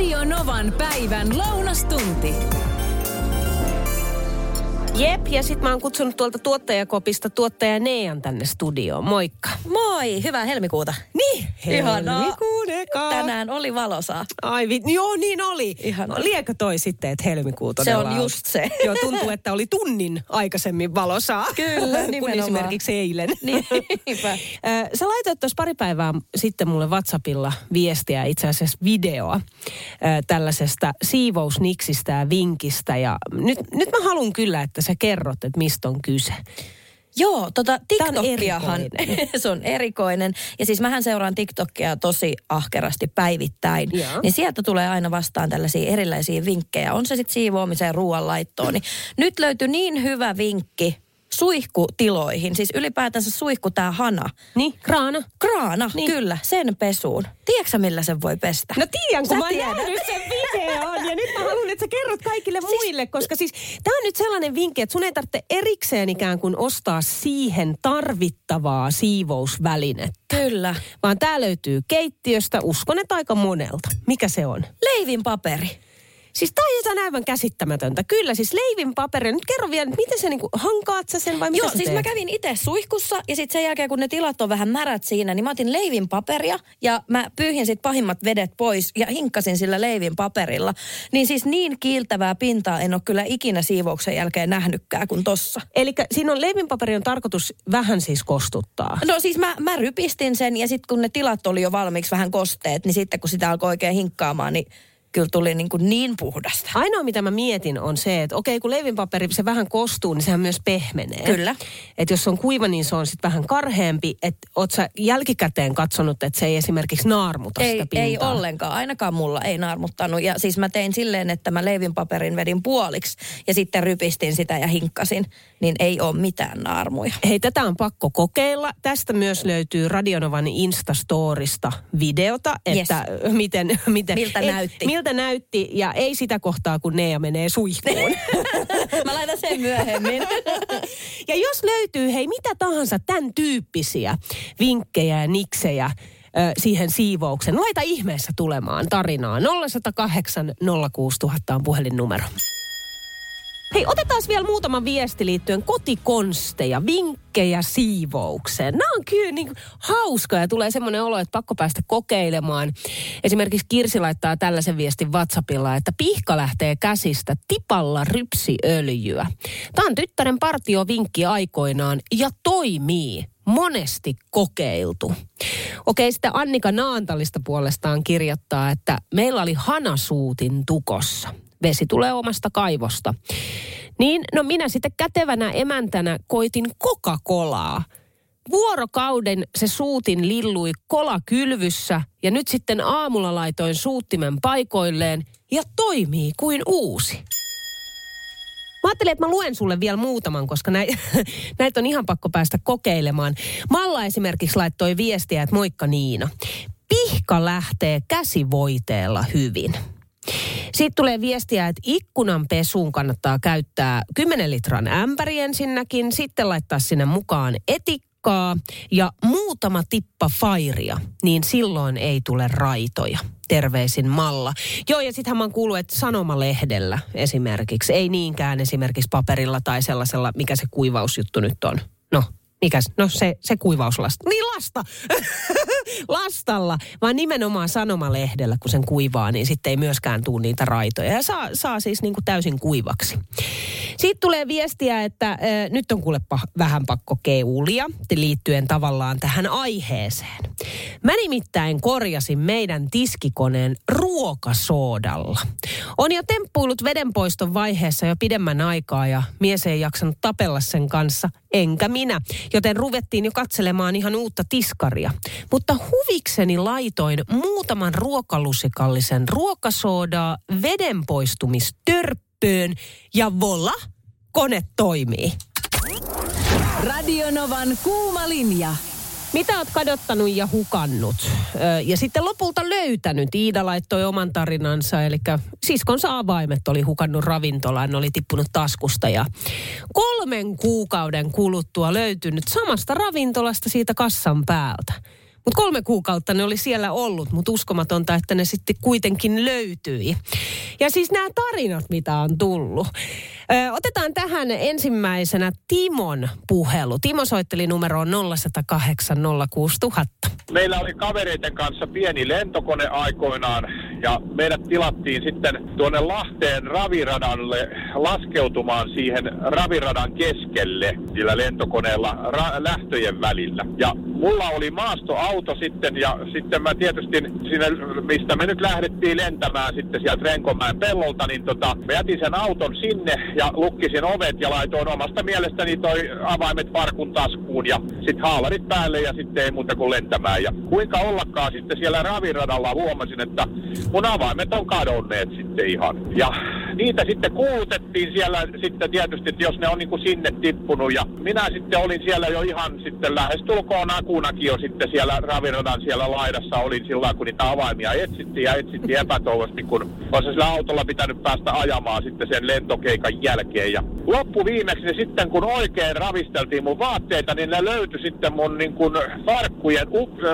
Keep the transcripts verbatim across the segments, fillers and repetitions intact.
Radio Novan päivän lounastunti. Jep, ja sit mä oon kutsunut tuolta tuottajakopista tuottaja Nean tänne studioon. Moikka. Moi, hyvää helmikuuta. Niin, helmikuun eka. Tänään oli valosaa. Ai vi... joo, niin oli. Ihanaa. Liekö toi sitten, että helmikuuta se on ollut. Just se. Joo, tuntuu, että oli tunnin aikaisemmin valosaa. Kyllä, nimenomaan. Kun esimerkiksi eilen. Niinpä. Sä laitoit tuossa pari päivää sitten mulle WhatsAppilla viestiä, itse asiassa videoa, tällaisesta siivousniksistä ja vinkistä. Ja nyt, nyt mä haluan kyllä, että sä kerrot, että mistä on kyse. Joo, tota TikTokiahan, se on erikoinen. Ja siis mähän seuraan TikTokia tosi ahkerasti päivittäin. Yeah. Niin sieltä tulee aina vastaan tällaisia erilaisia vinkkejä. On se sitten siivoamiseen, ruoanlaittoon. Niin nyt löytyi niin hyvä vinkki suihkutiloihin. Siis ylipäätänsä suihku tää hana. Niin, kraana. Kraana, niin. Kyllä, sen pesuun. Tiedätkö millä sen voi pestä? No tiedän, kun sä mä oon nähnyt sen videon. Ja nyt mä haluan, että sä kerrot kaikille siis, muille, koska siis tää on nyt sellainen vinkki, että sun ei tarvitse erikseen ikään kuin ostaa siihen tarvittavaa siivousvälinettä. Kyllä. Vaan tää löytyy keittiöstä, uskon, että aika monelta. Mikä se on? Leivinpaperi. Siis tämä on jotain aivan käsittämätöntä. Kyllä, siis leivin paperia. Nyt kerro vielä, miten sä niinku, hankaat sä sen vai mitä? Joo, siis teet? Mä kävin itse suihkussa ja sitten sen jälkeen, kun ne tilat on vähän märät siinä, niin mä otin leivin paperia ja mä pyyhin sitten pahimmat vedet pois ja hinkkasin sillä leivin paperilla. Niin siis niin kiiltävää pintaa en ole kyllä ikinä siivouksen jälkeen nähnytkään kuin tossa. Eli siinä on leivin paperi on tarkoitus vähän siis kostuttaa. No siis mä, mä rypistin sen ja sitten kun ne tilat oli jo valmiiksi vähän kosteet, niin sitten kun sitä alkoi oikein hinkkaamaan, niin... Kyllä tuli niin, kuin niin puhdasta. Ainoa, mitä mä mietin, on se, että okei, kun leivinpaperi, se vähän kostuu, niin sehän myös pehmenee. Kyllä. Että jos se on kuiva, niin se on sitten vähän karheampi. Että oot sä jälkikäteen katsonut, että se ei esimerkiksi naarmuta ei, sitä pintaa? Ei ollenkaan. Ainakaan mulla ei naarmuttanut. Ja siis mä tein silleen, että mä leivinpaperin vedin puoliksi ja sitten rypistin sitä ja hinkkasin. Niin ei ole mitään naarmuja. Hei, tätä on pakko kokeilla. Tästä myös löytyy Radionovan Instastorista videota, että yes. miten... miten Miltä et, näytti? Miltä näytti ja ei sitä kohtaa, kun Nea menee suihkuun. Mä laitan sen myöhemmin. Ja jos löytyy, hei, mitä tahansa tämän tyyppisiä vinkkejä ja niksejä siihen siivouksen, laita ihmeessä tulemaan tarinaa. nolla yksi nolla kahdeksan nolla kuusi tuhatta on puhelinnumero. Hei, otetaan vielä muutama viesti liittyen kotikonsteja, vinkkejä siivoukseen. Nämä on kyllä niin hauskoja. Tulee semmoinen olo, että pakko päästä kokeilemaan. Esimerkiksi Kirsi laittaa tällaisen viestin WhatsAppilla, että pihka lähtee käsistä tipalla rypsiöljyä. Tämä on tyttären partiovinkki aikoinaan ja toimii. Monesti kokeiltu. Okei, sitten Annika Naantalista puolestaan kirjoittaa, että meillä oli hanasuutin tukossa. Vesi tulee omasta kaivosta. Niin, no minä sitten kätevänä emäntänä koitin Coca-Colaa. Vuorokauden se suutin lillui kolakylvyssä ja nyt sitten aamulla laitoin suuttimen paikoilleen ja toimii kuin uusi. Mä ajattelin, että mä luen sulle vielä muutaman, koska näitä näit on ihan pakko päästä kokeilemaan. Malla esimerkiksi laittoi viestiä, että moikka Niina. Pihka lähtee käsivoiteella hyvin. Sitten tulee viestiä, että ikkunanpesuun kannattaa käyttää kymmenen litran ämpäri ensinnäkin, sitten laittaa sinne mukaan etikkaa ja muutama tippa fairia, niin silloin ei tule raitoja. Terveisin Malla. Joo, ja sittenhän mä oon kuullut, että sanomalehdellä esimerkiksi, ei niinkään esimerkiksi paperilla tai sellaisella, mikä se kuivausjuttu nyt on. No, mikäs? No se, se kuivauslasta. Niin lasta! Lastalla, vaan nimenomaan sanomalehdellä, kun sen kuivaa, niin sitten ei myöskään tule niitä raitoja. Ja saa, saa siis niin kuin täysin kuivaksi. Sitten tulee viestiä, että äh, nyt on kuulepa vähän pakko keulia, liittyen tavallaan tähän aiheeseen. Mä nimittäin korjasin meidän tiskikoneen ruokasoodalla. On jo temppuillut vedenpoiston vaiheessa jo pidemmän aikaa ja mies ei jaksanut tapella sen kanssa, enkä minä. Joten ruvettiin jo katselemaan ihan uutta tiskaria. Mutta huvikseni laitoin muutaman ruokalusikallisen ruokasoodaa vedenpoistumistörppöön ja voila, kone toimii. Radio Novan kuuma linja. Mitä oot kadottanut ja hukannut? Ja sitten lopulta löytänyt. Iida laittoi oman tarinansa, eli siskonsa avaimet oli hukannut ravintolaan, ne oli tippunut taskusta ja kolmen kuukauden kuluttua löytynyt samasta ravintolasta siitä kassan päältä. Mutta kolme kuukautta ne oli siellä ollut, mutta uskomatonta, että ne sitten kuitenkin löytyi. Ja siis nämä tarinat, mitä on tullut. Ö, otetaan tähän ensimmäisenä Timon puhelu. Timo soitteli numeroon nolla yksi nolla kahdeksan nolla kuusi nolla nolla nolla. Meillä oli kavereiden kanssa pieni lentokone aikoinaan ja meidät tilattiin sitten tuonne Lahteen raviradalle laskeutumaan siihen raviradan keskelle sillä lentokoneella ra- lähtöjen välillä. Ja mulla oli maastoauto sitten ja sitten mä tietysti sinne, mistä me nyt lähdettiin lentämään sitten sieltä Renkonmäen pellolta, niin tota, mä jätin sen auton sinne ja lukkisin ovet ja laitoin omasta mielestäni toi avaimet farkun taskuun ja sit haalarit päälle ja sitten ei muuta kuin lentämään. Ja kuinka ollakaan sitten siellä raviradalla huomasin, että mun avaimet on kadonneet sitten ihan. Ja niitä sitten kuulutettiin siellä sitten tietysti, jos ne on niinku sinne tippunut. Ja minä sitten olin siellä jo ihan sitten lähestulkoon akunakin jo sitten siellä raviradan siellä laidassa. Olin silloin, kun niitä avaimia etsittiin ja etsittiin epätoivosti, kun olisi sillä autolla pitänyt päästä ajamaan sitten sen lentokeikan jälkeen. Ja loppuviimeksi ne sitten, kun oikein ravisteltiin mun vaatteita, niin ne löytyi sitten mun niin kuin farkkujen,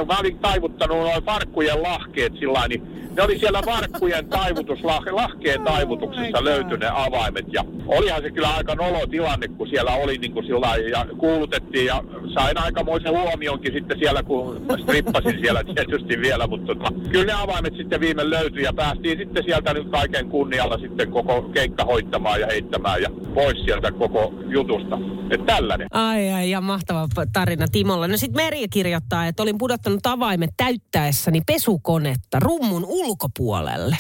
mä olin taivuttanut noin farkkujen lahkeet sillä niin. Ne oli siellä varkkujen taivutus, lahkeen taivutuksessa löytyi ne avaimet. Ja olihan se kyllä aika nolo tilanne, kun siellä oli niin kuin sillä ja kuulutettiin. Ja sain aikamoisen huomionkin sitten siellä, kun strippasin siellä tietysti vielä. Mutta kyllä ne avaimet sitten viime löytyi ja päästiin sitten sieltä nyt kaiken kunnialla sitten koko keikka hoittamaan ja heittämään ja pois sieltä koko jutusta. Että tällainen. Ai ai, ja mahtava tarina Timolla. No sit Meri kirjoittaa, että olin pudottanut avaimet täyttäessäni pesukonetta rummun ulkopuolelle. ulkopuolelle.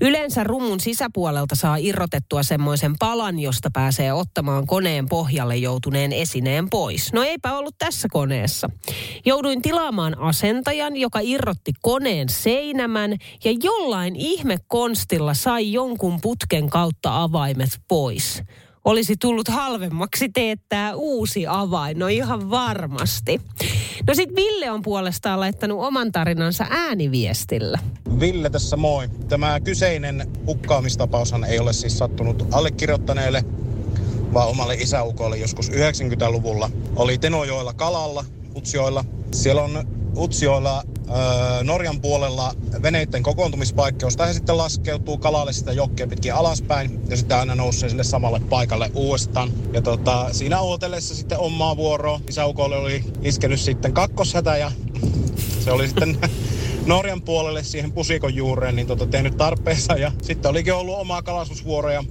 Yleensä rummun sisäpuolelta saa irrotettua semmoisen palan, josta pääsee ottamaan koneen pohjalle joutuneen esineen pois. No eipä ollut tässä koneessa. Jouduin tilaamaan asentajan, joka irrotti koneen seinämän ja jollain ihmekonstilla sai jonkun putken kautta avaimet pois. Olisi tullut halvemmaksi teettää uusi avain, no ihan varmasti. No sit Ville on puolestaan laittanut oman tarinansa ääniviestillä. Ville tässä moi. Tämä kyseinen hukkaamistapaushan ei ole siis sattunut allekirjoittaneelle, vaan omalle isäukolle joskus yhdeksänkymmentäluvulla. Oli Tenojoella kalalla, Utsjoilla. Siellä on Utsjoilla öö, Norjan puolella veneiden kokoontumispaikka, josta he sitten laskeutuu kalalle sitä jokkea pitkin alaspäin ja sitten aina nousee sille samalle paikalle uudestaan. Ja tota, siinä ootellessa sitten omaa vuoroa isäukolle oli iskenyt sitten kakkoshätä ja se oli sitten Norjan puolelle siihen pusikon juureen niin tota, tehnyt tarpeensa ja sitten olikin ollut omaa kalastusvuoroa ja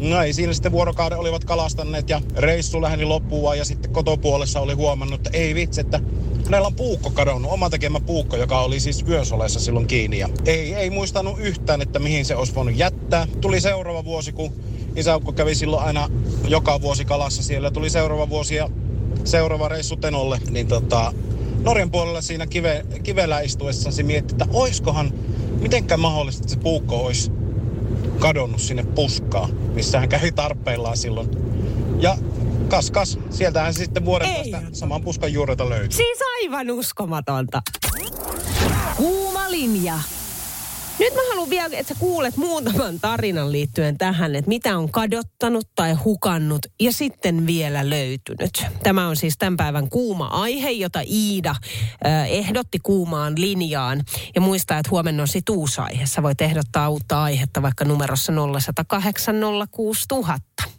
no ei, siinä sitten vuorokauden olivat kalastaneet ja reissu läheni loppuun ja sitten kotopuolessa oli huomannut, että ei vitsi, että meillä on puukko kadonnut, oma tekemä puukko, joka oli siis yösolessa silloin kiinni. Ja ei, ei muistanut yhtään, että mihin se olisi voinut jättää. Tuli seuraava vuosi, kun isäukko kävi silloin aina joka vuosi kalassa siellä. Tuli seuraava vuosi ja seuraava reissu Tenolle. Niin tota, Norjan puolella siinä kive, kivellä istuessa se mietti, että oiskohan mitenkään mahdollista, että se puukko olisi kadonnut sinne puskaan, missä hän kävi tarpeillaan silloin. Ja Kas, kas. Sieltähän se sitten vuoden päästä saman puskan juurelta löytyy. Siis aivan uskomatonta. Kuuma linja. Nyt mä haluan vielä, että sä kuulet muutaman tarinan liittyen tähän, että mitä on kadottanut tai hukannut ja sitten vielä löytynyt. Tämä on siis tämän päivän kuuma aihe, jota Iida äh, ehdotti kuumaan linjaan. Ja muista, että huomenna on sit uusi aihe. Sä voit ehdottaa uutta aihetta vaikka numerossa nolla yksi nolla kahdeksan nolla kuusi nolla nolla nolla.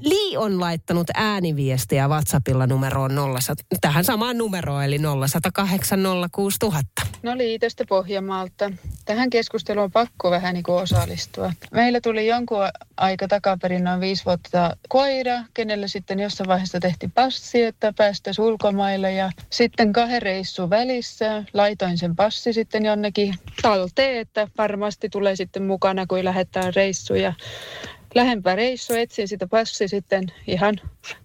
Li on laittanut ääniviestiä WhatsAppilla numeroon nolla, tähän samaan numeroon, eli nolla yksi nolla kahdeksan nolla kuusi nolla nolla nolla. No Li, tästä Pohjanmaalta. Tähän keskusteluun on pakko vähän niin kuin osallistua. Meillä tuli jonkun aika takaperin noin viisi vuotta koira, kenelle sitten jossain vaiheessa tehtiin passi, että päästäisiin ulkomaille. Ja sitten kahden reissun välissä laitoin sen passi sitten jonnekin talteen, että varmasti tulee sitten mukana, kun lähdetään reissuja. Lähempää reissua etsin sitä passia sitten ihan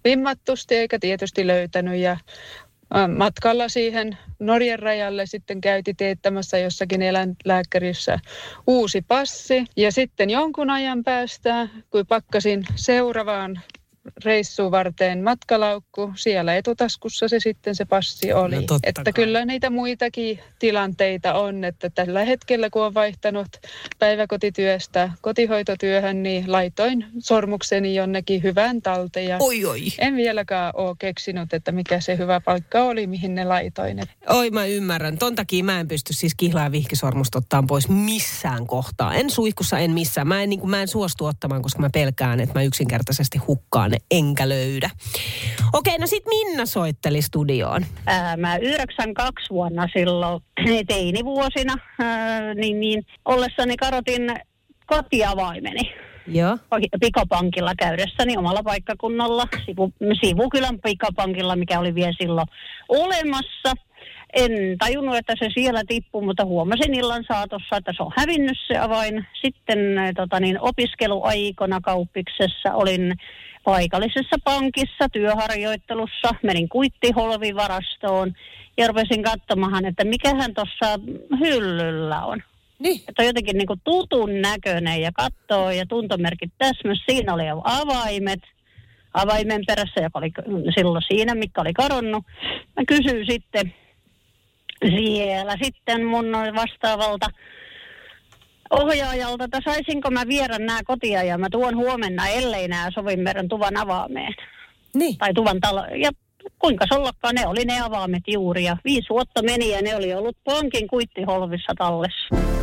vimmattusti eikä tietysti löytänyt ja matkalla siihen Norjan rajalle sitten käyti teettämässä jossakin eläinlääkärissä uusi passi ja sitten jonkun ajan päästä, kun pakkasin seuraavaan reissuun varten matkalaukku, siellä etutaskussa se sitten se passi oli. No, että kai. Kyllä niitä muitakin tilanteita on, että tällä hetkellä kun on vaihtanut päiväkotityöstä kotihoitotyöhön, niin laitoin sormukseni jonnekin hyvään talteen ja oi, oi. En vieläkään ole keksinyt, että mikä se hyvä paikka oli, mihin ne laitoin. Oi, mä ymmärrän. Ton takia mä en pysty siis kihla- ja vihkisormusta ottaa pois missään kohtaa. En suihkussa, en missään. Mä en, niin kuin, mä en suostu ottamaan, koska mä pelkään, että mä yksinkertaisesti hukkaan ne, enkä löydä. Okei, no sit Minna soitteli studioon. Ää, mä yhdeksänkymmentäkaksi vuonna silloin teinivuosina, ää, niin, niin ollessani kadotin kotiavaimeni. Joo. Pikapankilla käydessäni omalla paikkakunnalla, sivu, sivukylän pikapankilla, mikä oli vielä silloin olemassa. En tajunnut, että se siellä tippui, mutta huomasin illan saatossa, että se on hävinnyt se avain. Sitten tota niin, opiskeluaikona kauppiksessa olin paikallisessa pankissa työharjoittelussa. Menin kuittiholvivarastoon ja rupesin katsomaan, että mikähän tuossa hyllyllä on. Niin. Että on jotenkin niin kuin tutun näköinen ja katsoo ja tuntomerkit täsmässä. Siinä oli jo avaimet. Avaimen perässä, joka oli silloin siinä, mikä oli kadonnut. Mä kysyin sitten siellä sitten mun vastaavalta ohjaajalta, että saisinko mä viedä nämä kotia ja mä tuon huomenna, ellei nämä sovi meidän tuvan avaameen. Niin. Tai tuvan talo- ja kuinka ollakaan, ne oli ne avaamet juuri ja viisi vuotta meni ja ne oli ollut pankin kuittiholvissa tallessa.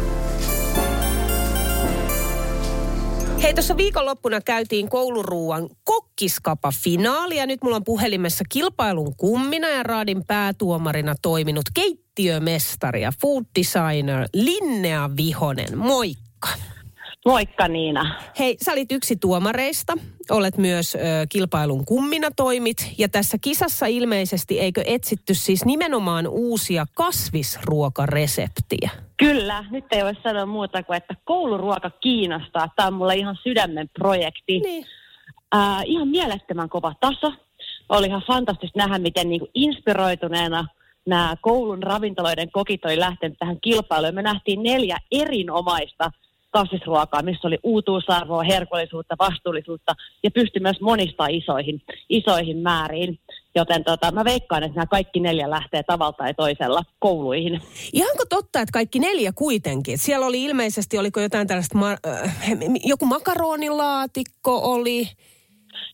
Hei, tuossa viikonloppuna käytiin kouluruuan kokkiskapa-finaali ja nyt mulla on puhelimessa kilpailun kummina ja raadin päätuomarina toiminut keittiömestari ja food designer Linnea Vihonen. Moikka! Moikka Niina! Hei, sä olit yksi tuomareista, olet myös ö, kilpailun kummina toimit ja tässä kisassa ilmeisesti eikö etsitty siis nimenomaan uusia kasvisruokareseptiä? Kyllä, nyt ei voi sanoa muuta kuin, että kouluruoka kiinnostaa. Tämä on mulle ihan sydämen projekti. Niin. Äh, ihan mielettömän kova taso. Oli ihan fantastista nähdä, miten niin kuin inspiroituneena nämä koulun ravintoloiden kokit oli lähtenyt tähän kilpailuun. Me nähtiin neljä erinomaista kasvisruokaa, missä oli uutuusarvoa, herkullisuutta, vastuullisuutta ja pystyi myös monistaa isoihin, isoihin määriin. Joten tota, mä veikkaan, että nämä kaikki neljä lähtee tavalla tai toisella kouluihin. Ihanko totta, että kaikki neljä kuitenkin? Siellä oli ilmeisesti, oliko jotain tällaista, ma- äh, joku makaronilaatikko oli?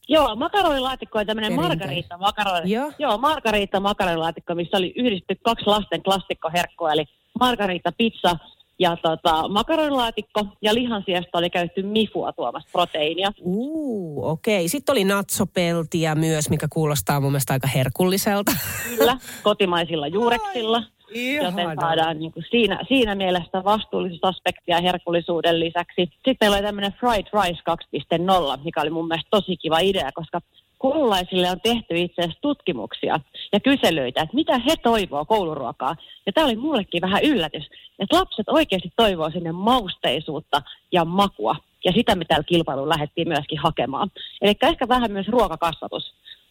Joo, makaronilaatikko on tämmöinen margariittamakaroni. Joo, Joo margariittamakoronilaatikko, missä oli yhdistetty kaksi lasten klassikkoherkkua, eli margariittapizza ja tota, makaronilaatikko ja lihansiesta oli käytetty mifua tuomassa proteiinia. Uu, okei. Sitten oli natsopeltiä myös, mikä kuulostaa mun mielestä aika herkulliselta. Kyllä, kotimaisilla juureksilla. Ai, joten saadaan niin kuin siinä, siinä mielessä vastuullisuusaspektia herkullisuuden lisäksi. Sitten meillä oli tämmöinen fried rice kaksi piste nolla, mikä oli mun mielestä tosi kiva idea, koska koululaisille on tehty itse asiassa tutkimuksia ja kyselyitä, että mitä he toivoo kouluruokaa. Ja tämä oli mullekin vähän yllätys, että lapset oikeasti toivoo sinne mausteisuutta ja makua. Ja sitä me täällä kilpailuun lähdettiin myöskin hakemaan. Eli ehkä vähän myös ruokakasvatus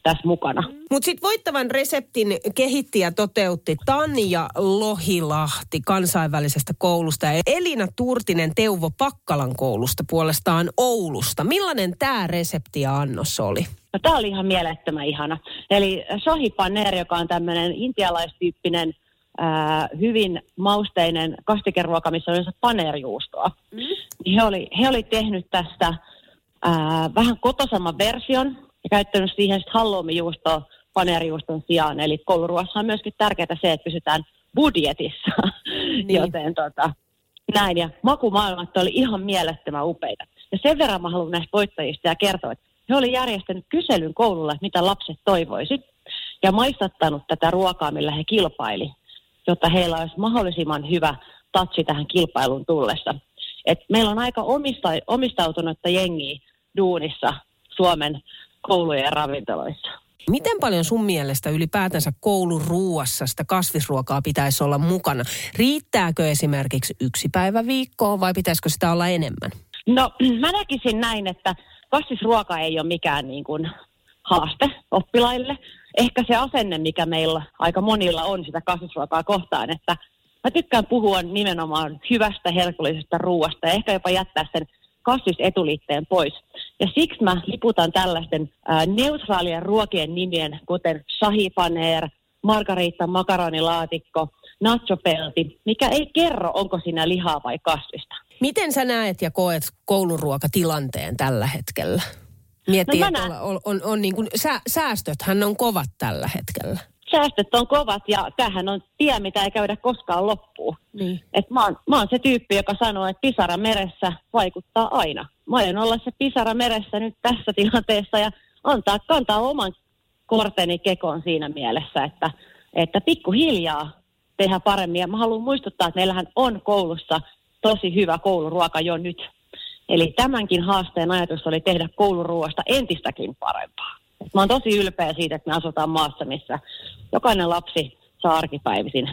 tässä mukana. Mutta sitten voittavan reseptin kehitti ja toteutti Tanja Lohilahti kansainvälisestä koulusta ja Elina Turtinen Teuvo-Pakkalan koulusta puolestaan Oulusta. Millainen tämä resepti ja annos oli? No, tämä oli ihan mielettömän ihana. Eli Shahi Paneer, joka on tämmöinen intialaistyyppinen, ää, hyvin mausteinen kastikeruoka, missä oli paneerjuustoa. Mm. He oli, he oli tehnyt tästä ää, vähän kotoisamman version ja käyttänyt siihen halloumijuustoa paneerjuuston sijaan. Eli kouluruoassa on myöskin tärkeää se, että pysytään budjetissa. Niin. Joten tota, näin. Ja makumaailmat oli ihan mielettömän upeita. Ja sen verran mä haluan näistä voittajista ja kertoa, että he oli järjestänyt kyselyn koululla, mitä lapset toivoisi, ja maistattanut tätä ruokaa, millä he kilpaili, jotta heillä olisi mahdollisimman hyvä tatsi tähän kilpailuun tullessa. Et meillä on aika omista- omistautunutta jengiä duunissa Suomen koulujen ja ravintoloissa. Miten paljon sun mielestä ylipäätänsä kouluruuassa sitä kasvisruokaa pitäisi olla mukana? Riittääkö esimerkiksi yksi päivä viikkoon vai pitäisikö sitä olla enemmän? No, mä näkisin näin, että kasvisruoka ei ole mikään niin kuin haaste oppilaille. Ehkä se asenne, mikä meillä aika monilla on sitä kasvisruokaa kohtaan, että mä tykkään puhua nimenomaan hyvästä, herkullisesta ruoasta ja ehkä jopa jättää sen kasvisetuliitteen pois. Ja siksi mä liputan tällaisten ää, neutraalien ruokien nimien, kuten Shahi Paneer, margaritta makaronilaatikko, nachopelti, mikä ei kerro, onko siinä lihaa vai kasvista. Miten sä näet ja koet kouluruokatilanteen tällä hetkellä? Mietin, no että on, on, on niin kuin, sä, säästöthän on kovat tällä hetkellä. Säästöt on kovat ja tämähän on tie, mitä ei käydä koskaan loppuun. Niin. Et mä, oon, mä oon se tyyppi, joka sanoo, että pisara meressä vaikuttaa aina. Mä aion olla se pisara meressä nyt tässä tilanteessa ja antaa kantaa oman korteni kekoon siinä mielessä, että, että pikkuhiljaa tehdään paremmin. Ja mä haluan muistuttaa, että meillähän on koulussa tosi hyvä kouluruoka jo nyt. Eli tämänkin haasteen ajatus oli tehdä kouluruoasta entistäkin parempaa. Mä oon tosi ylpeä siitä, että me asutaan maassa, missä jokainen lapsi saa arkipäivisin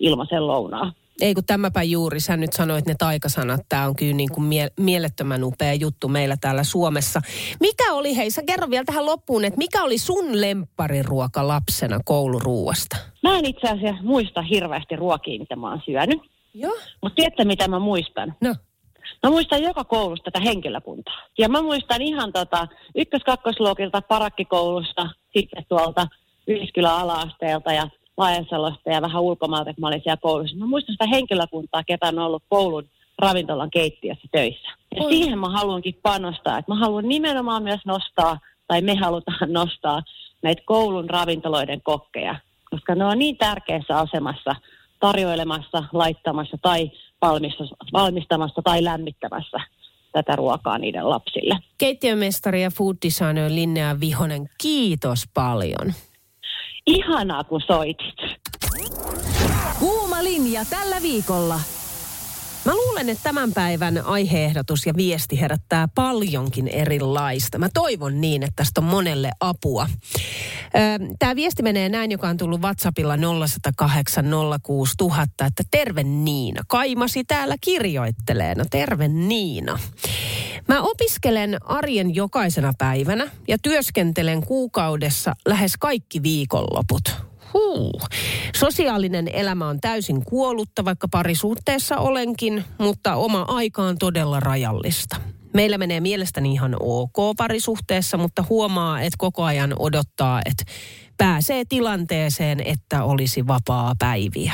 ilmaisen lounaa. Ei kun tämäpä juuri, sä nyt sanoit ne taikasanat, tää on kyllä niin kuin mie- mielettömän upea juttu meillä täällä Suomessa. Mikä oli, hei sä kerro vielä tähän loppuun, että mikä oli sun lemppariruoka lapsena kouluruuasta? Mä en itse asiassa muista hirveästi ruokia, mitä mä oon syönyt. Joo. Mut tiedätkö mitä mä muistan? No. Mä muistan joka koulusta tätä henkilökuntaa. Ja mä muistan ihan tota ykkös-kakkosluokilta, parakkikoulusta, sitten tuolta Yhdyskylän ala-asteelta ja Laajensalosta ja vähän ulkomaalta, että mä olin siellä koulussa. Mä muistan sitä henkilökuntaa, ketä on ollut koulun ravintolan keittiössä töissä. Ja Oi. siihen mä haluankin panostaa, että mä haluan nimenomaan myös nostaa, tai me halutaan nostaa näitä koulun ravintoloiden kokkeja, koska ne on niin tärkeässä asemassa tarjoilemassa, laittamassa tai valmistamassa tai lämmittämässä tätä ruokaa niiden lapsille. Keittiömestari ja food designer Linnea Vihonen, kiitos paljon. Ihanaa, kun soitit. Kuuma linja tällä viikolla. Mä luulen, että tämän päivän aiheehdotus ja viesti herättää paljonkin erilaista. Mä toivon niin, että tästä on monelle apua. Tämä viesti menee näin, joka on tullut WhatsAppilla nolla yksi nolla kahdeksan nolla kuusi nolla nolla nolla, että terve Niina. Kaimasi täällä kirjoittelee. No terve Niina. Mä opiskelen arjen jokaisena päivänä ja työskentelen kuukaudessa lähes kaikki viikonloput. Huh. Sosiaalinen elämä on täysin kuollutta, vaikka parisuhteessa olenkin, mutta oma aika on todella rajallista. Meillä menee mielestäni ihan ok parisuhteessa, mutta huomaa, että koko ajan odottaa, että pääsee tilanteeseen, että olisi vapaa päiviä.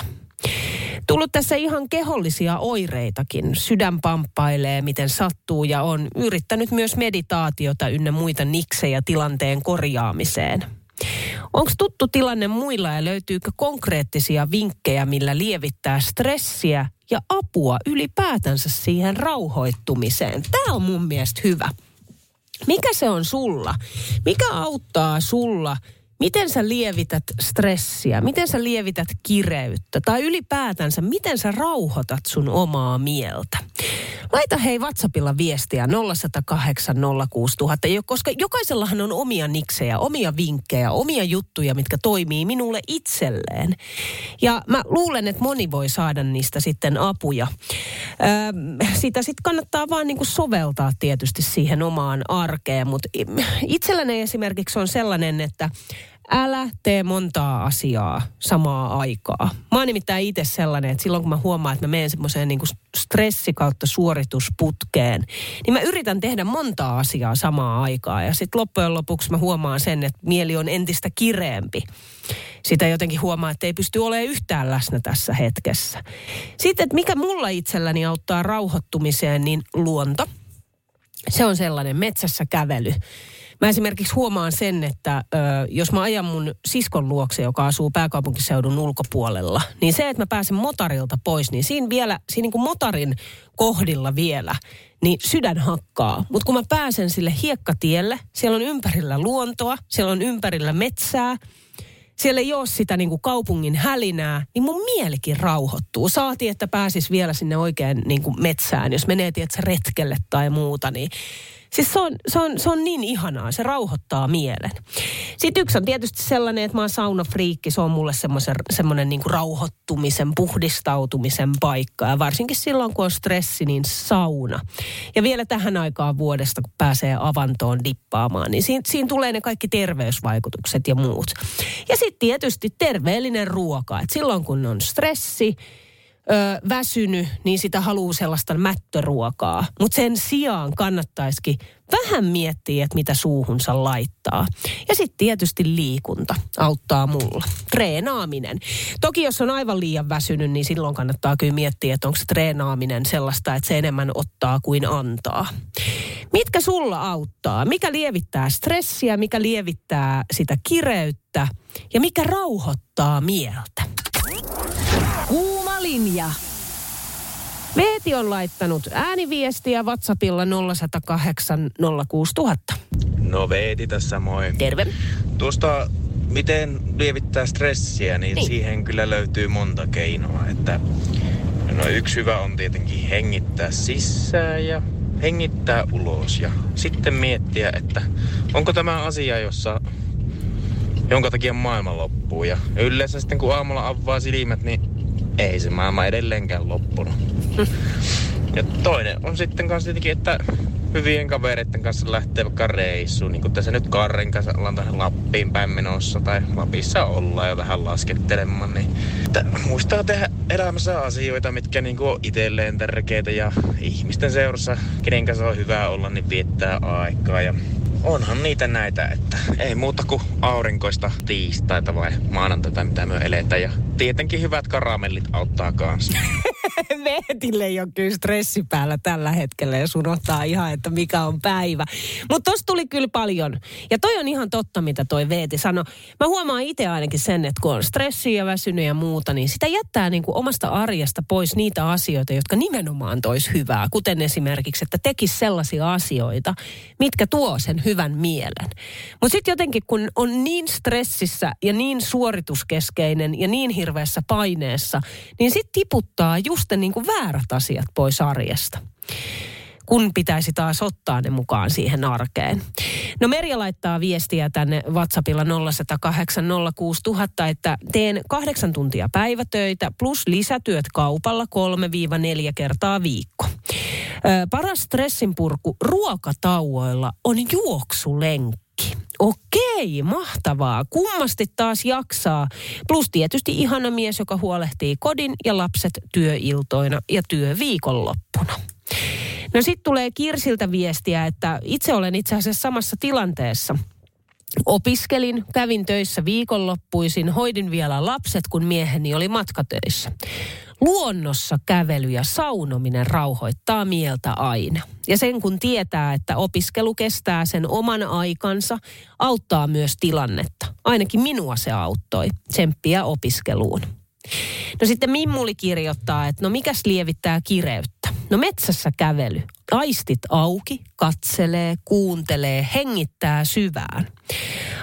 Tullut tässä ihan kehollisia oireitakin. Sydän pamppailee, miten sattuu ja on yrittänyt myös meditaatiota ynnä muita niksejä tilanteen korjaamiseen. Onko tuttu tilanne muilla ja löytyykö konkreettisia vinkkejä, millä lievittää stressiä ja apua ylipäätänsä siihen rauhoittumiseen? Tämä on mun mielestä hyvä. Mikä se on sulla? Mikä auttaa sulla? Miten sä lievität stressiä? Miten sä lievität kireyttä? Tai ylipäätänsä, miten sä rauhoitat sun omaa mieltä? Laita hei WhatsAppilla viestiä nolla yksi nolla kahdeksan nolla kuusi nolla nolla nolla, koska jokaisellahan on omia niksejä, omia vinkkejä, omia juttuja, mitkä toimii minulle itselleen. Ja mä luulen, että moni voi saada niistä sitten apuja. Öö, sitä sitten kannattaa vaan niinku soveltaa tietysti siihen omaan arkeen, mutta itselläni esimerkiksi on sellainen, että älä tee montaa asiaa samaa aikaa. Mä oon nimittäin itse sellainen, että silloin kun mä huomaan, että mä menen semmoiseen niin kuin stressi kautta suoritusputkeen, niin mä yritän tehdä montaa asiaa samaa aikaa. Ja sitten loppujen lopuksi mä huomaan sen, että mieli on entistä kireempi. Sitä jotenkin huomaa, että ei pysty olemaan yhtään läsnä tässä hetkessä. Sitten, että mikä mulla itselläni auttaa rauhoittumiseen, niin luonto. Se on sellainen metsässä kävely. Mä esimerkiksi huomaan sen, että ö, jos mä ajan mun siskon luokse, joka asuu pääkaupunkiseudun ulkopuolella, niin se, että mä pääsen motarilta pois, niin siinä vielä, siinä niin kuin motarin kohdilla vielä, niin sydän hakkaa. Mutta kun mä pääsen sille hiekkatielle, siellä on ympärillä luontoa, siellä on ympärillä metsää, siellä ei ole sitä niin kuin kaupungin hälinää, niin mun mielikin rauhoittuu. Saati, että pääsis vielä sinne oikein niin kuin metsään, jos menee tietysti retkelle tai muuta, niin siis se on, se, on, se on niin ihanaa, se rauhoittaa mielen. Sitten yksi on tietysti sellainen, että mä oon saunafriikki, se on mulle semmoinen niin kuin rauhoittumisen, puhdistautumisen paikka. Ja varsinkin silloin, kun on stressi, niin sauna. Ja vielä tähän aikaan vuodesta, kun pääsee avantoon dippaamaan, niin siinä, siinä tulee ne kaikki terveysvaikutukset ja muut. Ja sitten tietysti terveellinen ruoka, että silloin kun on stressi, ö, väsynyt, niin sitä haluaa sellaista mättöruokaa. Mutta sen sijaan kannattaisikin vähän miettiä, että mitä suuhunsa laittaa. Ja sitten tietysti liikunta auttaa mulla. Treenaaminen. Toki jos on aivan liian väsynyt, niin silloin kannattaa kyllä miettiä, että onko se treenaaminen sellaista, että se enemmän ottaa kuin antaa. Mitkä sulla auttaa? Mikä lievittää stressiä, mikä lievittää sitä kireyttä ja mikä rauhoittaa mieltä? Kuuma linja. Veeti on laittanut ääniviestiä WhatsAppilla nolla yksi nolla kahdeksan nolla kuusi tuhatta. No Veeti tässä, moi. Terve. Tuosta miten lievittää stressiä, niin, niin siihen kyllä löytyy monta keinoa. Että, no yksi hyvä on tietenkin hengittää sisään ja hengittää ulos ja sitten miettiä, että onko tämä asia, jossa, jonka takia maailma loppuu. Ja yleensä sitten kun aamulla avaa silmät, niin ei se maailma edelleenkään loppunut. Ja toinen on sitten kanssa tietenkin, että hyvien kavereiden kanssa lähtee vaikka reissuun. Niin kuin tässä nyt Karren kanssa ollaan tähän Lappiin päin menossa tai Lapissa ollaan jo vähän laskettelemaan. Niin muistaa tehdä elämässä asioita, mitkä niin kuin on itselleen tärkeitä ja ihmisten seurassa, kenen kanssa on hyvä olla, niin viettää aikaa. Ja onhan niitä näitä, että ei muuta kuin aurinkoista tiistaita vai maanantaita, mitä me eletään. Ja tietenkin hyvät karamellit auttaa kanssa. Veetille ei ole kyllä stressi päällä tällä hetkellä, jos unohtaa ihan, että mikä on päivä. Mutta tossa tuli kyllä paljon. Ja toi on ihan totta, mitä toi Veeti sanoi. Mä huomaan itse ainakin sen, että kun on stressi ja väsynyt ja muuta, niin sitä jättää niin kuin omasta arjesta pois niitä asioita, jotka nimenomaan tois hyvää. Kuten esimerkiksi, että tekisi sellaisia asioita, mitkä tuo sen hyvän mielen. Mutta sitten jotenkin, kun on niin stressissä ja niin suorituskeskeinen ja niin hirveässä paineessa, niin sitten tiputtaa just niin kuin väärät asiat pois arjesta, kun pitäisi taas ottaa ne mukaan siihen arkeen. No Merja laittaa viestiä tänne WhatsAppilla nolla yksi nolla kahdeksan nolla kuusi tuhatta, että teen kahdeksan tuntia päivätöitä plus lisätyöt kaupalla kolme neljä kertaa viikko. Ö, paras stressin purku ruokatauoilla on juoksulenkki. Okei, mahtavaa. Kummasti taas jaksaa. Plus tietysti ihana mies, joka huolehtii kodin ja lapset työiltoina ja työviikonloppuna. No sit tulee Kirsiltä viestiä, että itse olen itse asiassa samassa tilanteessa. Opiskelin, kävin töissä viikonloppuisin, hoidin vielä lapset, kun mieheni oli matkatöissä. Luonnossa kävely ja saunominen rauhoittaa mieltä aina. Ja sen kun tietää, että opiskelu kestää sen oman aikansa, auttaa myös tilannetta. Ainakin minua se auttoi. Tsemppiä opiskeluun. No sitten Mimmuli kirjoittaa, että no mikäs lievittää kireyttä? No metsässä kävely. Aistit auki, katselee, kuuntelee, hengittää syvään.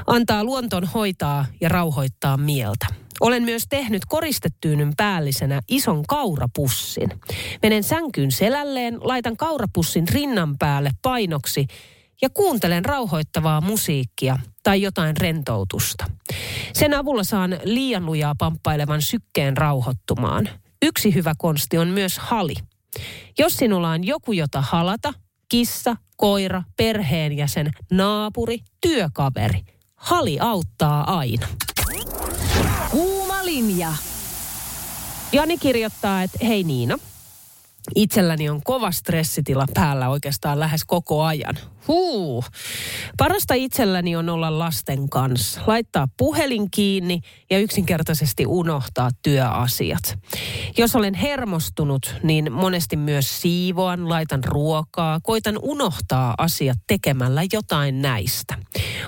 Antaa luonton hoitaa ja rauhoittaa mieltä. Olen myös tehnyt koristetyynyn päällisenä ison kaurapussin. Menen sänkyyn selälleen, laitan kaurapussin rinnan päälle painoksi ja kuuntelen rauhoittavaa musiikkia tai jotain rentoutusta. Sen avulla saan liian lujaa pamppailevan sykkeen rauhoittumaan. Yksi hyvä konsti on myös hali. Jos sinulla on joku, jota halata, kissa, koira, perheenjäsen, naapuri, työkaveri, hali auttaa aina. Kuuma linja. Jani kirjoittaa, että hei Niina, itselläni on kova stressitila päällä oikeastaan lähes koko ajan. Huu. Parasta itselläni on olla lasten kanssa, laittaa puhelin kiinni ja yksinkertaisesti unohtaa työasiat. Jos olen hermostunut, niin monesti myös siivoan, laitan ruokaa, koitan unohtaa asiat tekemällä jotain näistä.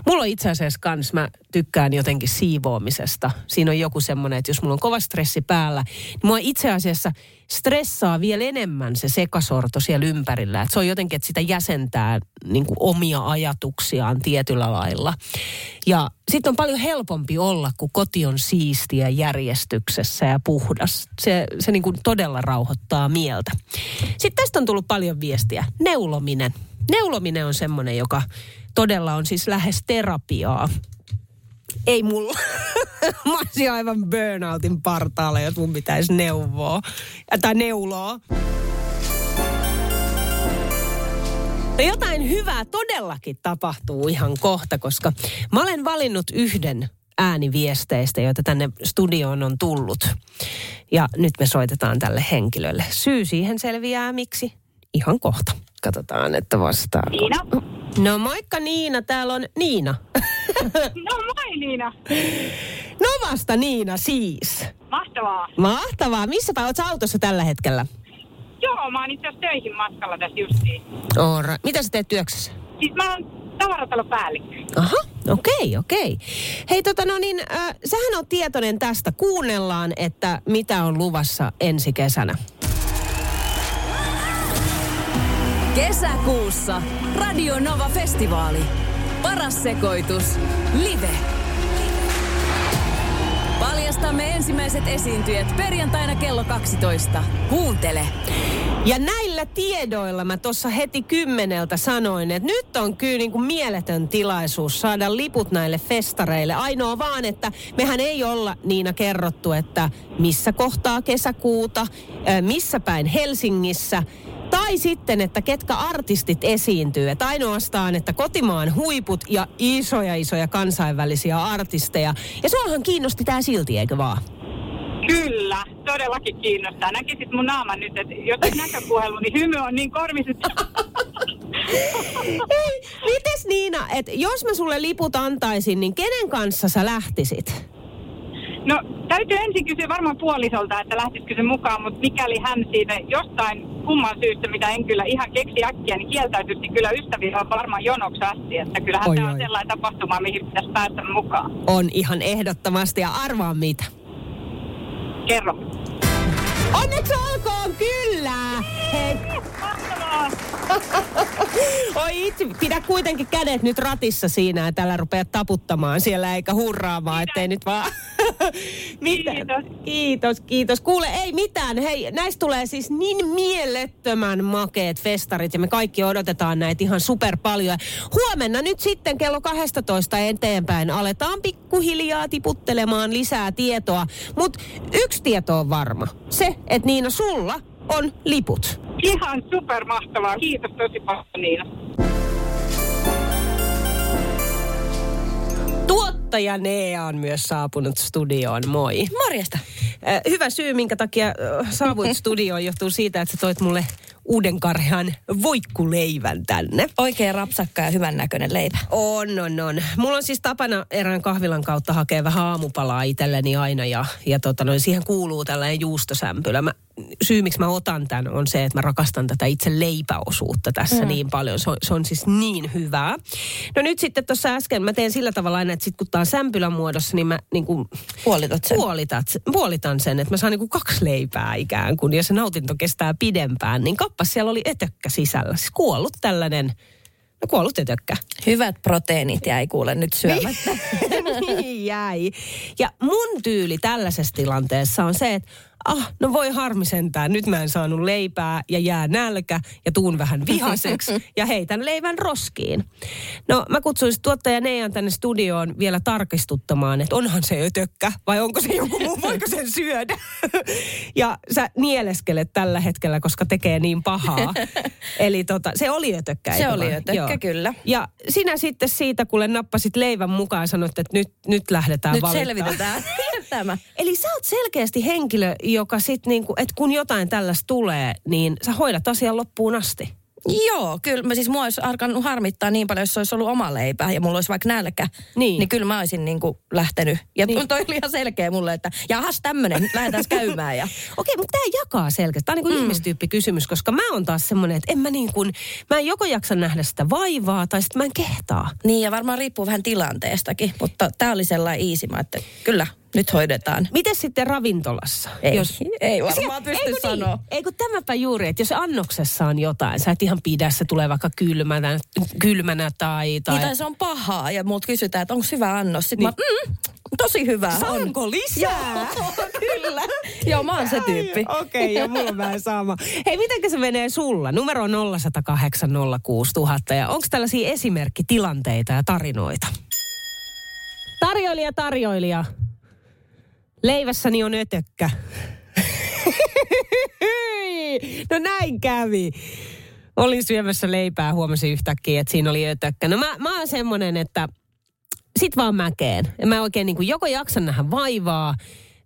Mulla on itse asiassa kans, mä tykkään jotenkin siivoamisesta. Siinä on joku semmoinen, että jos mulla on kova stressi päällä, niin mua itse asiassa stressaa vielä enemmän se sekasorto siellä ympärillä. Että se on jotenkin, että sitä jäsentää niin kuin omia ajatuksiaan tietyllä lailla. Ja sitten on paljon helpompi olla, kun koti on siistiä järjestyksessä ja puhdas. Se, se niin kuin todella rauhoittaa mieltä. Sitten tästä on tullut paljon viestiä. Neulominen. Neulominen on semmoinen, joka todella on siis lähes terapiaa. Ei mulla. Mä olisin aivan burnoutin partaalla, jos mun pitäisi neuvoa. Tai neuloa. No jotain hyvää todellakin tapahtuu ihan kohta, koska mä olen valinnut yhden ääniviesteistä, joita tänne studioon on tullut. Ja nyt me soitetaan tälle henkilölle. Syy siihen selviää miksi ihan kohta. Katsotaan, että vastaako. Niina. No moikka Niina, täällä on Niina. No moi Niina. No vasta Niina siis. Mahtavaa. Mahtavaa. Missäpä oot sä autossa tällä hetkellä? Joo, mä oon itse asiassa töihin matkalla tässä justiin. Oora. Mitä sä teet työksessä? Siis mä oon tavaratalonpäällikkö. Aha, okei, okei. Hei tota no niin, äh, sähän on tietoinen tästä. Kuunnellaan, että mitä on luvassa ensi kesänä. Kesäkuussa Radio Nova-festivaali. Paras sekoitus. Live. Paljastamme ensimmäiset esiintyjät perjantaina kello kaksitoista. Kuuntele. Ja näillä tiedoilla mä tuossa heti kymmeneltä sanoin, että nyt on kyllä niin kuin mieletön tilaisuus saada liput näille festareille. Ainoa vaan, että mehän ei olla Niina kerrottu, että missä kohtaa kesäkuuta, missä päin Helsingissä. Tai sitten, että ketkä artistit esiintyy. Et ainoastaan, että kotimaan huiput ja isoja, isoja kansainvälisiä artisteja. Ja suahan kiinnosti tää silti, eikö vaan? Kyllä, todellakin kiinnostaa. Näkisit mun naaman nyt, että jotain näköpuhelu, niin hymy on niin korviset. Hei, mites Niina, että jos mä sulle liput antaisin, niin kenen kanssa sä lähtisit? No, täytyy ensin kysyä varmaan puolisolta, että lähtisikö se mukaan, mutta mikäli hän siitä jostain kumman syystä, mitä en kyllä ihan keksi äkkiä, niin kieltäytyisi kyllä ystäviä varmaan jonoksi asti, että kyllähän oi, tämä on oi. sellainen tapahtuma, mihin pitäisi päästä mukaan. On ihan ehdottomasti ja arvaa mitä. Kerro. Onneksi olkoon, kyllä! Hei. Oi itse, pidä kuitenkin kädet nyt ratissa siinä, että älä rupea taputtamaan siellä eikä hurraamaan, ettei nyt vaan... Mitään. Kiitos. Kiitos, kiitos. Kuule, ei mitään. Hei, näistä tulee siis niin mielettömän makeet festarit ja me kaikki odotetaan näitä ihan super paljon. Huomenna nyt sitten kello kaksitoista eteenpäin aletaan pikkuhiljaa tiputtelemaan lisää tietoa. Mut yksi tieto on varma. Se, että Niina, sulla on liput. Ihan super mahtavaa. Kiitos tosi paljon, Niina. Tuottaja Nea on myös saapunut studioon. Moi. Morjesta. Äh, hyvä syy, minkä takia äh, saavuit studioon, johtuu siitä, että sä toit mulle Uudenkarhan voikkuleivän tänne. Oikein rapsakka ja hyvän näköinen leipä. On, on, on. Mulla on siis tapana erään kahvilan kautta hakea vähän aamupalaa itselleni aina ja, ja tota noin, siihen kuuluu tällainen juustosämpylä. Mä, syy, miksi mä otan tämän, on se, että mä rakastan tätä itse leipäosuutta tässä mm. niin paljon. Se on, se on siis niin hyvää. No nyt sitten tuossa äsken, mä teen sillä tavalla aina, että sit kun tää on sämpylän muodossa, niin mä niin kuin puolitat sen. Puolitat, puolitan sen, että mä saan niin kuin kaksi leipää ikään kuin ja se nautinto kestää pidempään, niin kappas, siellä oli ötökkä sisällä. Siis kuollut tällainen, no kuollut ötökkä. Hyvät proteiinit jäi kuule nyt syömättä. Niin jäi. Ja mun tyyli tällaisessa tilanteessa on se, että ah, no voi harmi sentään, nyt mä en saanut leipää ja jää nälkä ja tuun vähän vihaseksi ja heitän leivän roskiin. No mä kutsuisin tuottaja Nean tänne studioon vielä tarkistuttamaan, että onhan se ötökkä vai onko se joku muu, voiko sen syödä? Ja sä nieleskelet tällä hetkellä, koska tekee niin pahaa. Eli tota, se oli ötökkä. Se oli ötökkä, joo. Kyllä. Ja sinä sitten siitä, kun nappasit leivän mukaan, sanot, että nyt, nyt lähdetään valittamaan. Nyt valittaa. Selvitetään tämä. Eli sä oot selkeästi henkilö, joka sitten niinku, että kun jotain tällaista tulee, niin sä hoidat asian loppuun asti. Joo, kyllä mä siis mua olisi alkanut harmittaa niin paljon, jos se olisi ollut oma leipää ja mulla olisi vaikka nälkä. Niin. Niin kyllä mä olisin niinku lähtenyt. Ja niin. Toi oli ihan selkeä mulle, että jahas tämmönen, lähdetään käymään. Ja... Okei, mutta tää jakaa selkeästi. Tää on niinku mm. ihmistyyppi kysymys, koska mä oon taas semmonen, että en mä niin kuin, mä en joko jaksa nähdä sitä vaivaa tai sitten mä en kehtaa. Niin ja varmaan riippuu vähän tilanteestakin, mutta tää oli sellainen iisimä, että kyllä. Nyt hoidetaan. Miten sitten ravintolassa? Ei, jos, ei varmaan pysty niin, sanoa. Ei kun tämäpä juuri, että jos annoksessa on jotain, sä et ihan pidä, se tulee vaikka kylmänä, kylmänä tai... tai... Niin tai se on pahaa ja multa kysytään, että onko hyvä annos. Sitten niin. Mä, mm, tosi hyvää. Saanko on. Lisää? Joo, kyllä. Joo, mä oon se tyyppi. Okei, okay, ja mulla on vähän sama. Hei, mitenkä se menee sulla? Numero on nolla yksi nolla kahdeksan nolla kuusi nolla nolla nolla ja onko tällaisia esimerkkitilanteita ja tarinoita? Tarjoilija, tarjoilija. Leivässäni on ötökkä. No näin kävi. Olin syömässä leipää, huomasin yhtäkkiä, että siinä oli ötökkä. No mä, mä oon semmonen, että... sit vaan mäkeen. Mä oikein niin kuin joko jaksan nähdä vaivaa,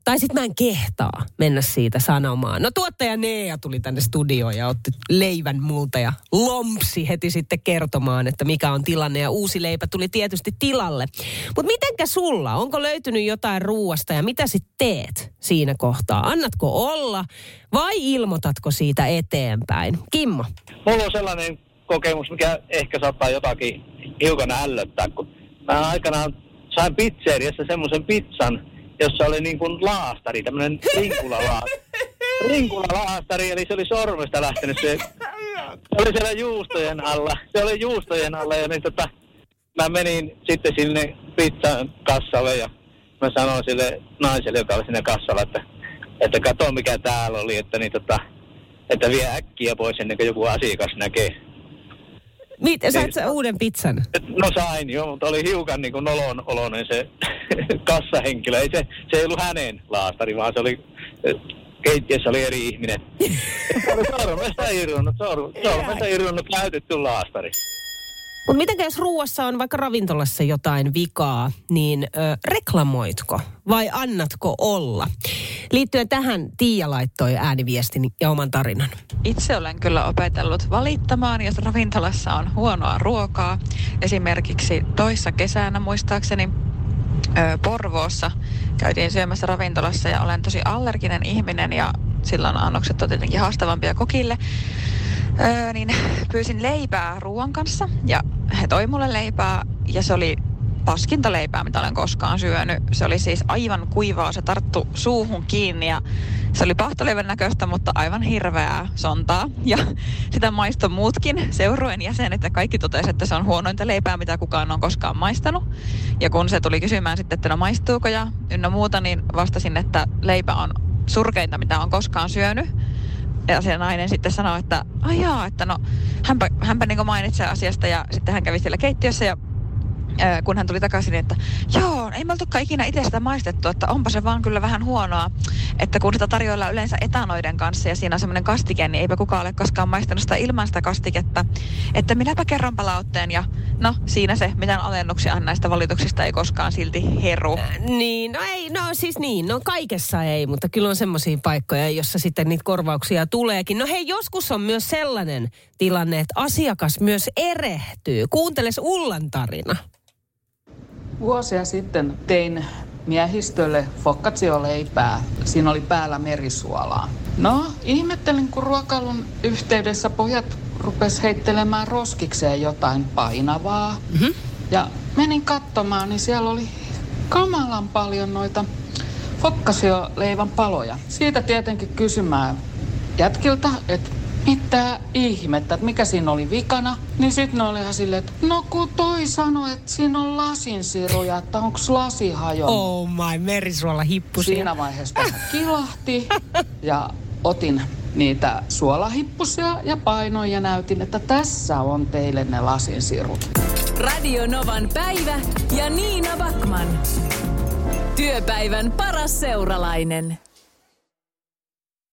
tai sit mä en kehtaa mennä siitä sanomaan. No tuottaja Nea tuli tänne studioon ja otti leivän multa ja lompsi heti sitten kertomaan, että mikä on tilanne. Ja uusi leipä tuli tietysti tilalle. Mut mitenkä sulla? Onko löytynyt jotain ruuasta ja mitä sit teet siinä kohtaa? Annatko olla vai ilmoitatko siitä eteenpäin? Kimmo? Mulla on sellainen kokemus, mikä ehkä saattaa jotakin hiukan ällöttää, kun mä aikanaan sain pizzeriassa semmoisen pizzan, jossa oli niin kuin laastari, tämmöinen rinkulalaastari. Rinkulalaastari, eli se oli sormesta lähtenyt. Se, se oli siellä juustojen alla. Se oli juustojen alla ja niin tota, mä menin sitten sinne pizzan kassalle ja mä sanoin sille naiselle, joka oli siinä kassalla, että, että kato mikä täällä oli, että, niin tota, että vie äkkiä pois ennen kuin joku asiakas näkee. Mitä, sait sä uuden pizzan? No sain joo, mutta oli hiukan niin kuin nolon oloinen se kassahenkilö. Ei se, se ei ollut hänen laastari, vaan se oli, keittiössä oli eri ihminen. Se oli sormesta irronnut, sormesta irronnut käytetty laastari. Mutta mitenkä jos ruuassa on vaikka ravintolassa jotain vikaa, niin ö, reklamoitko vai annatko olla? Liittyen tähän Tiia laittoi ääniviestin ja oman tarinan. Itse olen kyllä opetellut valittamaan, jos ravintolassa on huonoa ruokaa. Esimerkiksi toissa kesänä muistaakseni ö, Porvoossa käytiin syömässä ravintolassa ja olen tosi allerginen ihminen ja silloin annokset on tietenkin haastavampia kokille. Öö, niin pyysin leipää ruoan kanssa ja he toi mulle leipää ja se oli paskinta leipää, mitä olen koskaan syönyt. Se oli siis aivan kuivaa, se tarttu suuhun kiinni ja se oli pahtoleivän näköistä, mutta aivan hirveää sontaa. Ja sitä maistoi muutkin seurojen jäsenet ja kaikki totesivat, että se on huonointa leipää, mitä kukaan on koskaan maistanut. Ja kun se tuli kysymään sitten, että no maistuuko ja ynnä muuta, niin vastasin, että leipä on surkeinta, mitä on koskaan syönyt. Ja se nainen sitten sanoi, että ajaa, että no hänpä, hänpä niin kuin mainitsi asiasta ja sitten hän kävi siellä keittiössä ja ää, kun hän tuli takaisin, niin että joo, ei me oltukaan ikinä itse sitä maistettu, että onpa se vaan kyllä vähän huonoa, että kun sitä tarjoillaan yleensä etanoiden kanssa ja siinä on semmoinen kastike, niin eipä kukaan ole koskaan maistanut sitä ilman sitä kastiketta, että minäpä kerron palautteen ja no siinä se, mitään alennuksia näistä valituksista ei koskaan silti heru. Äh, niin, no ei, no siis niin, no kaikessa ei, mutta kyllä on semmoisia paikkoja, jossa sitten niitä korvauksia tuleekin. No hei, joskus on myös sellainen tilanne, että asiakas myös erehtyy. Kuunteles Ullan tarina. Vuosia sitten tein miehistölle focaccia-leipää. Siinä oli päällä merisuolaa. No, ihmettelin, kun ruokailun yhteydessä pojat rupes heittelemään roskikseen jotain painavaa. Mm-hmm. Ja menin katsomaan, niin siellä oli kamalan paljon noita focaccia-leivän paloja. Siitä tietenkin kysymään jätkiltä, että mitä ihmettä, että mikä siinä oli vikana. Niin sitten ne oli ihan silleen, että no kun toi sanoi, että siinä on lasinsiruja, että onks lasi hajonnut. Oh my, merisuola hippusia. Siinä vaiheessa vähän kilahti ja otin niitä suolahippusia ja painoin ja näytin, että tässä on teille ne lasinsirut. Radio Novan päivä ja Niina Backman. Työpäivän paras seuralainen.